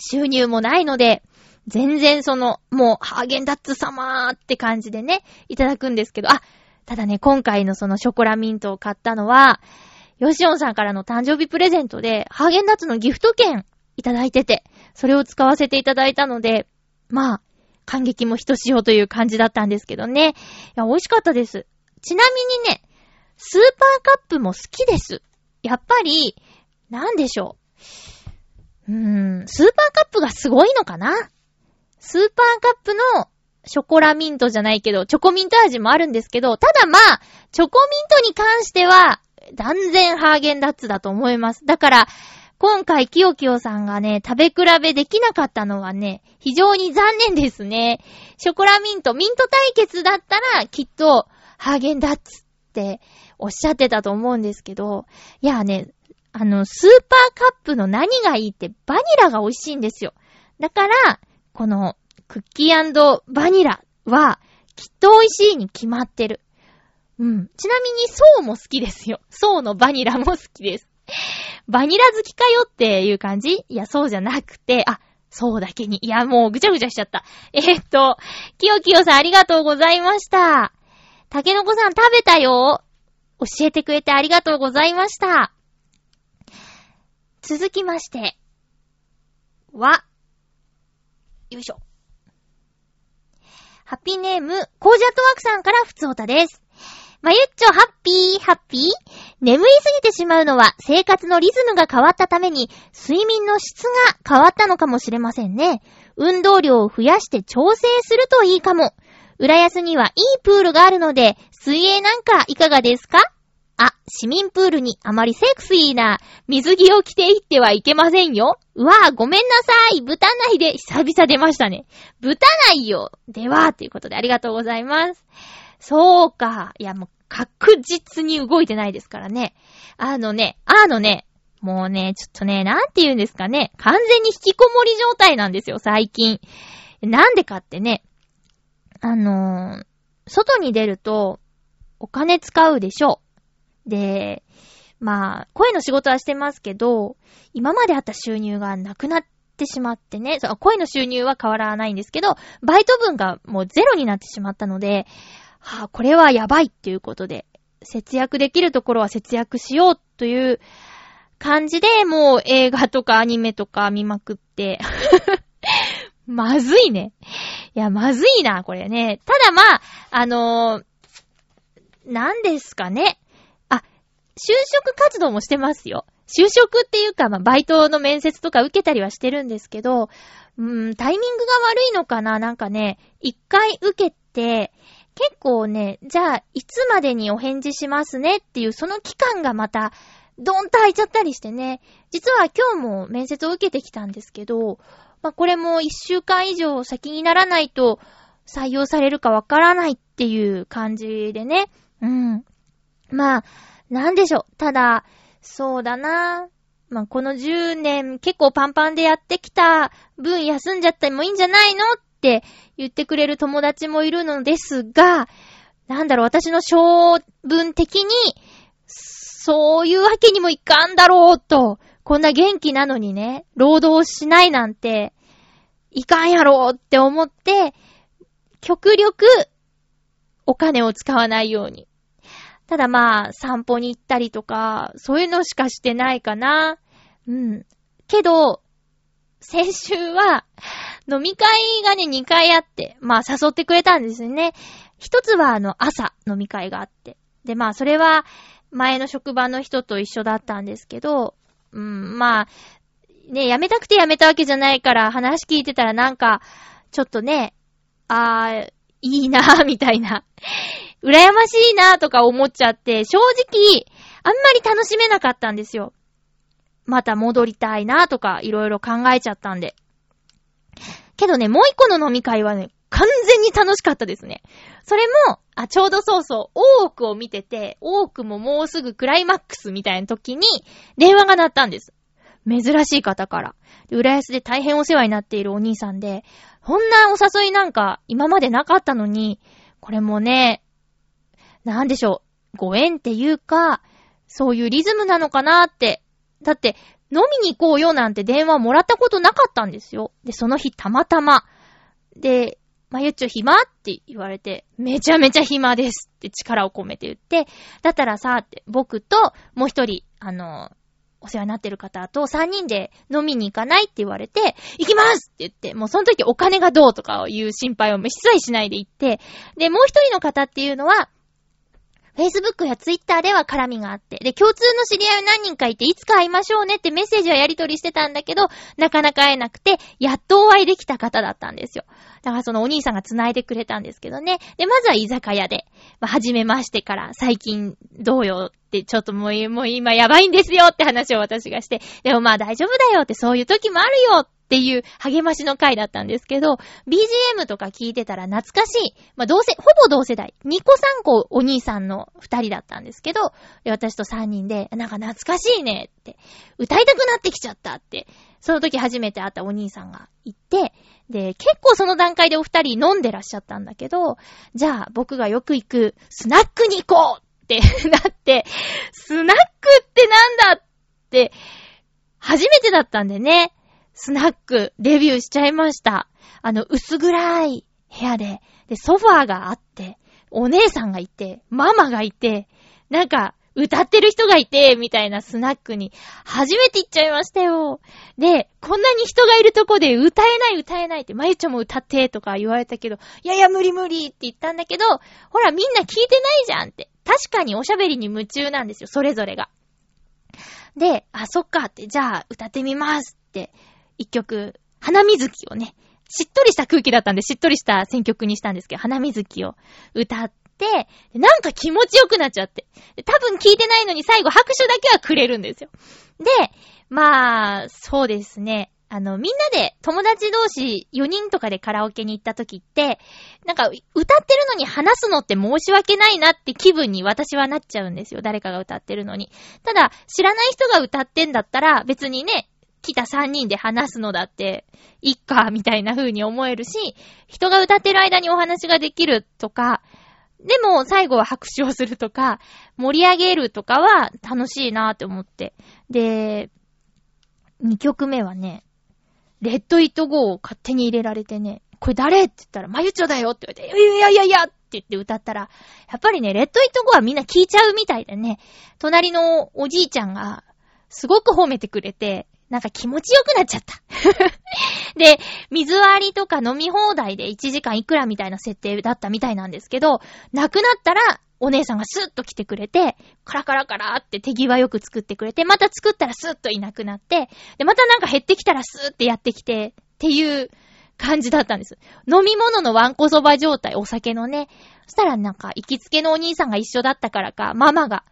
収入もないので、全然その、もう、ハーゲンダッツ様ーって感じでね、いただくんですけど、あ、ただね、今回のそのショコラミントを買ったのは、ヨシオンさんからの誕生日プレゼントで、ハーゲンダッツのギフト券いただいてて、それを使わせていただいたので、まあ、感激もひとしおという感じだったんですけどね。いや、美味しかったです。ちなみにね、スーパーカップも好きです。やっぱり、なんでしょう。スーパーカップがすごいのかな。スーパーカップのショコラミントじゃないけど、チョコミント味もあるんですけど、ただまあ、チョコミントに関しては、断然ハーゲンダッツだと思います。だから、今回キヨキヨさんがね、食べ比べできなかったのはね、非常に残念ですね。ショコラミント対決だったら、きっと、ハーゲンダッツっておっしゃってたと思うんですけど、いやね、スーパーカップの何がいいって、バニラが美味しいんですよ。だから、このクッキー&バニラはきっと美味しいに決まってる。ちなみに層も好きですよ。層のバニラも好きです。バニラ好きかよっていう感じ？いや、そうじゃなくて、あ、層だけに。いや、もうぐちゃぐちゃしちゃった。きよきよさんありがとうございました。たけのこさん食べたよ。教えてくれてありがとうございました。続きまして、よいしょ。ハッピーネーム、コージャットワークさんからふつおたです。まゆっちょ、ハッピー。眠りすぎてしまうのは生活のリズムが変わったために睡眠の質が変わったのかもしれませんね。運動量を増やして調整するといいかも。浦安にはいいプールがあるので水泳なんかいかがですか？あ、市民プールにあまりセクシーな水着を着ていってはいけませんよ。うわぁ、ごめんなさい。ぶたないで、久々出ましたね。ぶたないよ。では、ということでありがとうございます。そうか。いや、もう確実に動いてないですからね。もうね、ちょっとね、なんて言うんですかね。完全に引きこもり状態なんですよ、最近。なんでかってね、外に出るとお金使うでしょう。で、まあ、声の仕事はしてますけど、今まであった収入がなくなってしまってね、声の収入は変わらないんですけど、バイト分がもうゼロになってしまったので、はあ、これはやばいっていうことで、節約できるところは節約しようという感じで、もう映画とかアニメとか見まくって、まずいね。いや、まずいな、これね。ただまあ、なんですかね。就職活動もしてますよ。就職っていうか、まあ、バイトの面接とか受けたりはしてるんですけど、タイミングが悪いのかな。なんかね、一回受けて、結構ね、じゃあいつまでにお返事しますねっていうその期間がまたドンと空いちゃったりしてね、実は今日も面接を受けてきたんですけど、まあこれも1週間以上先にならないと採用されるかわからないっていう感じでね、うん。まあ、なんでしょう。ただ、そうだな。まあこの10年結構パンパンでやってきた分休んじゃってもいいんじゃないのって言ってくれる友達もいるのですが、なんだろう、私の性分的にそういうわけにもいかんだろうと、こんな元気なのにね労働しないなんていかんやろうって思って、極力お金を使わないように。ただまあ散歩に行ったりとかそういうのしかしてないかな。うん。けど先週は飲み会がね2回あって、まあ誘ってくれたんですよね。一つは朝飲み会があって、でまあそれは前の職場の人と一緒だったんですけど、うん、まあね、辞めたくて辞めたわけじゃないから、話聞いてたらなんかちょっとね、いいなみたいな羨ましいなとか思っちゃって、正直あんまり楽しめなかったんですよ。また戻りたいなとかいろいろ考えちゃったんで。けどね、もう一個の飲み会はね完全に楽しかったですね。それも、あ、ちょうどそうそう、大奥を見てて、大奥ももうすぐクライマックスみたいな時に電話が鳴ったんです。珍しい方から。で、浦安で大変お世話になっているお兄さんで、こんなお誘いなんか今までなかったのに、これもね、なんでしょう、ご縁っていうか、そういうリズムなのかなって。だって、飲みに行こうよなんて電話もらったことなかったんですよ。で、その日たまたま。で、まゆっちょ暇って言われて、めちゃめちゃ暇ですって力を込めて言って、だったらさって僕ともう一人お世話になってる方と3人で飲みに行かないって言われて、行きますって言って、もうその時お金がどうとかいう心配を一切しないで行って、でもう一人の方っていうのは、Facebook や Twitter では絡みがあって、で共通の知り合い何人かいて、いつか会いましょうねってメッセージはやり取りしてたんだけど、なかなか会えなくて、やっとお会いできた方だったんですよ。だからそのお兄さんが繋いでくれたんですけどね。でまずは居酒屋で、まあ、初めましてから最近どうよってちょっともう今やばいんですよって話を私がして、でもまあ大丈夫だよって、そういう時もあるよってっていう励ましの回だったんですけど、 BGM とか聞いてたら懐かしい、まあ、ほぼ同世代、2個3個お兄さんの2人だったんですけど、で私と3人でなんか懐かしいねって、歌いたくなってきちゃったって、その時初めて会ったお兄さんが言って、で結構その段階でお二人飲んでらっしゃったんだけど、じゃあ僕がよく行くスナックに行こうってなって、スナックってなんだって初めてだったんでね、スナックデビューしちゃいました。薄暗い部屋で、でソファーがあって、お姉さんがいて、ママがいて、なんか歌ってる人がいてみたいなスナックに初めて行っちゃいましたよ。でこんなに人がいるとこで歌えないって、まゆちゃんも歌ってとか言われたけど、いやいや無理って言ったんだけど、ほらみんな聞いてないじゃんって。確かにおしゃべりに夢中なんですよ、それぞれが。で、あ、そっかって、じゃあ歌ってみますって一曲、花水木をね、しっとりした空気だったんで、しっとりした選曲にしたんですけど、花水木を歌って、なんか気持ちよくなっちゃって。多分聞いてないのに最後拍手だけはくれるんですよ。で、まあ、そうですね。みんなで友達同士4人とかでカラオケに行った時って、なんか歌ってるのに話すのって申し訳ないなって気分に私はなっちゃうんですよ。誰かが歌ってるのに。ただ、知らない人が歌ってんだったら別にね、来た3人で話すのだっていっかみたいな風に思えるし、人が歌ってる間にお話ができるとか、でも最後は拍手をするとか盛り上げるとかは楽しいなって思って。で2曲目はね、レッド・イット・ゴーを勝手に入れられてね、これ誰って言ったら、まゆちょだよって言われて、いやって言って歌ったら、やっぱりねレッド・イット・ゴーはみんな聞いちゃうみたいでね、隣のおじいちゃんがすごく褒めてくれて、なんか気持ちよくなっちゃったで、水割りとか飲み放題で1時間いくらみたいな設定だったみたいなんですけど、なくなったらお姉さんがスッと来てくれて、カラカラカラって手際よく作ってくれて、また作ったらスッといなくなって、でまたなんか減ってきたらスッってやってきてっていう感じだったんです。飲み物のわんこそば状態、お酒のね。そしたらなんか行きつけのお兄さんが一緒だったからか、ママが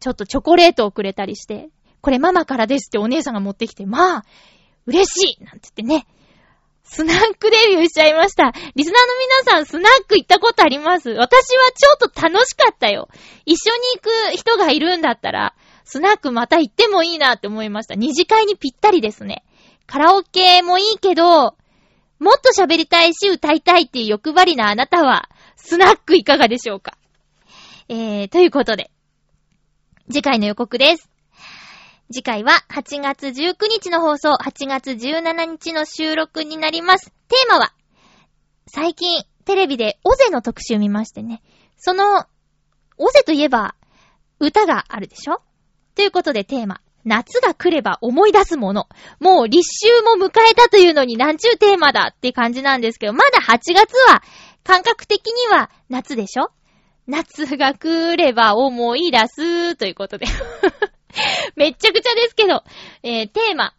ちょっとチョコレートをくれたりして、これママからですってお姉さんが持ってきて、まあ嬉しいなんて言ってね、スナックデビューしちゃいました。リスナーの皆さん、スナック行ったことあります？私はちょっと楽しかったよ。一緒に行く人がいるんだったら、スナックまた行ってもいいなって思いました。二次会にぴったりですね。カラオケもいいけど、もっと喋りたいし歌いたいっていう欲張りなあなたは、スナックいかがでしょうか？ということで、次回の予告です。次回は8月19日の放送、8月17日の収録になります。テーマは、最近テレビでオゼの特集見ましてね。その、オゼといえば歌があるでしょ？ということでテーマ、夏が来れば思い出すもの。もう立秋も迎えたというのになんちゅうテーマだって感じなんですけど、まだ8月は感覚的には夏でしょ？夏が来れば思い出すということで。めっちゃくちゃですけど、テーマ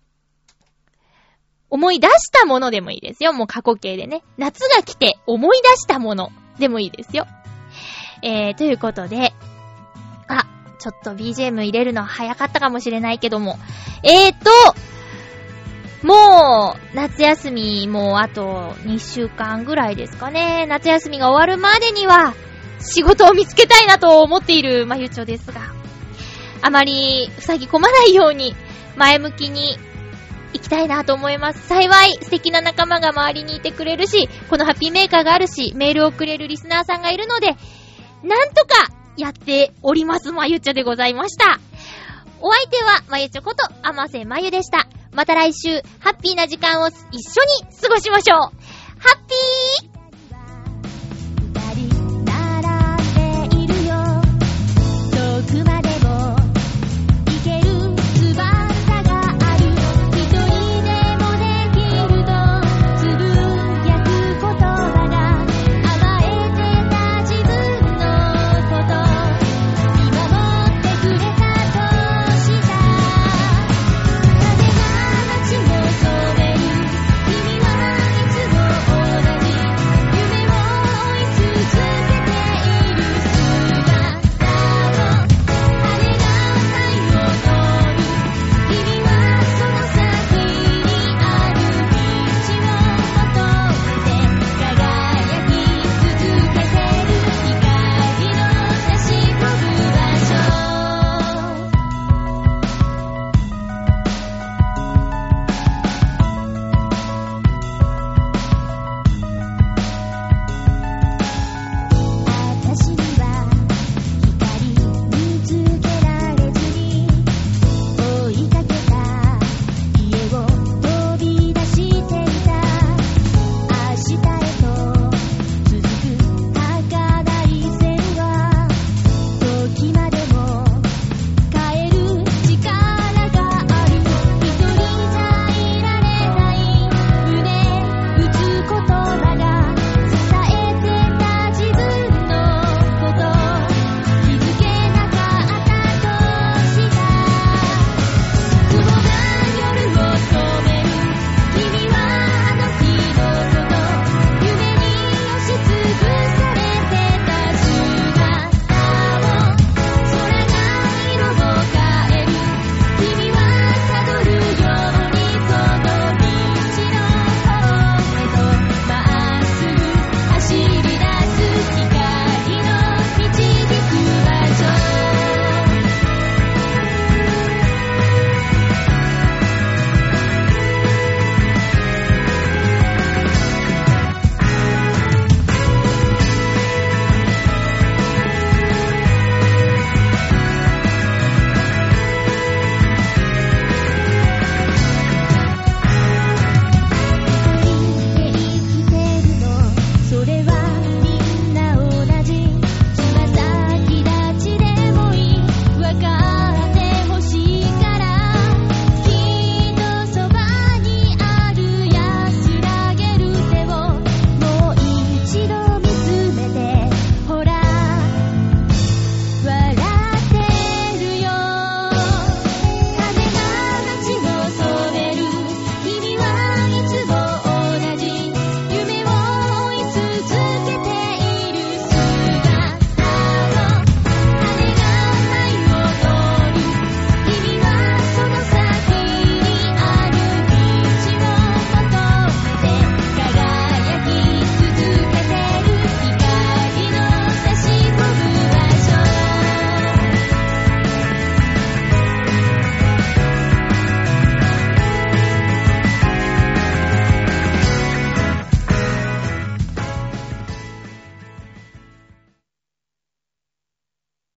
思い出したものでもいいですよ。もう過去形でね、夏が来て思い出したものでもいいですよ。ということで、あ、ちょっと BGM 入れるの早かったかもしれないけども、もう夏休みもあと2週間ぐらいですかね。夏休みが終わるまでには仕事を見つけたいなと思っているまゆちょですが、あまり塞ぎ込まないように前向きに行きたいなと思います。幸い素敵な仲間が周りにいてくれるし、このハッピーメーカーがあるし、メールをくれるリスナーさんがいるので、なんとかやっておりますまゆちょでございました。お相手はまゆちょこと天瀬まゆでした。また来週ハッピーな時間を一緒に過ごしましょう。ハッピー。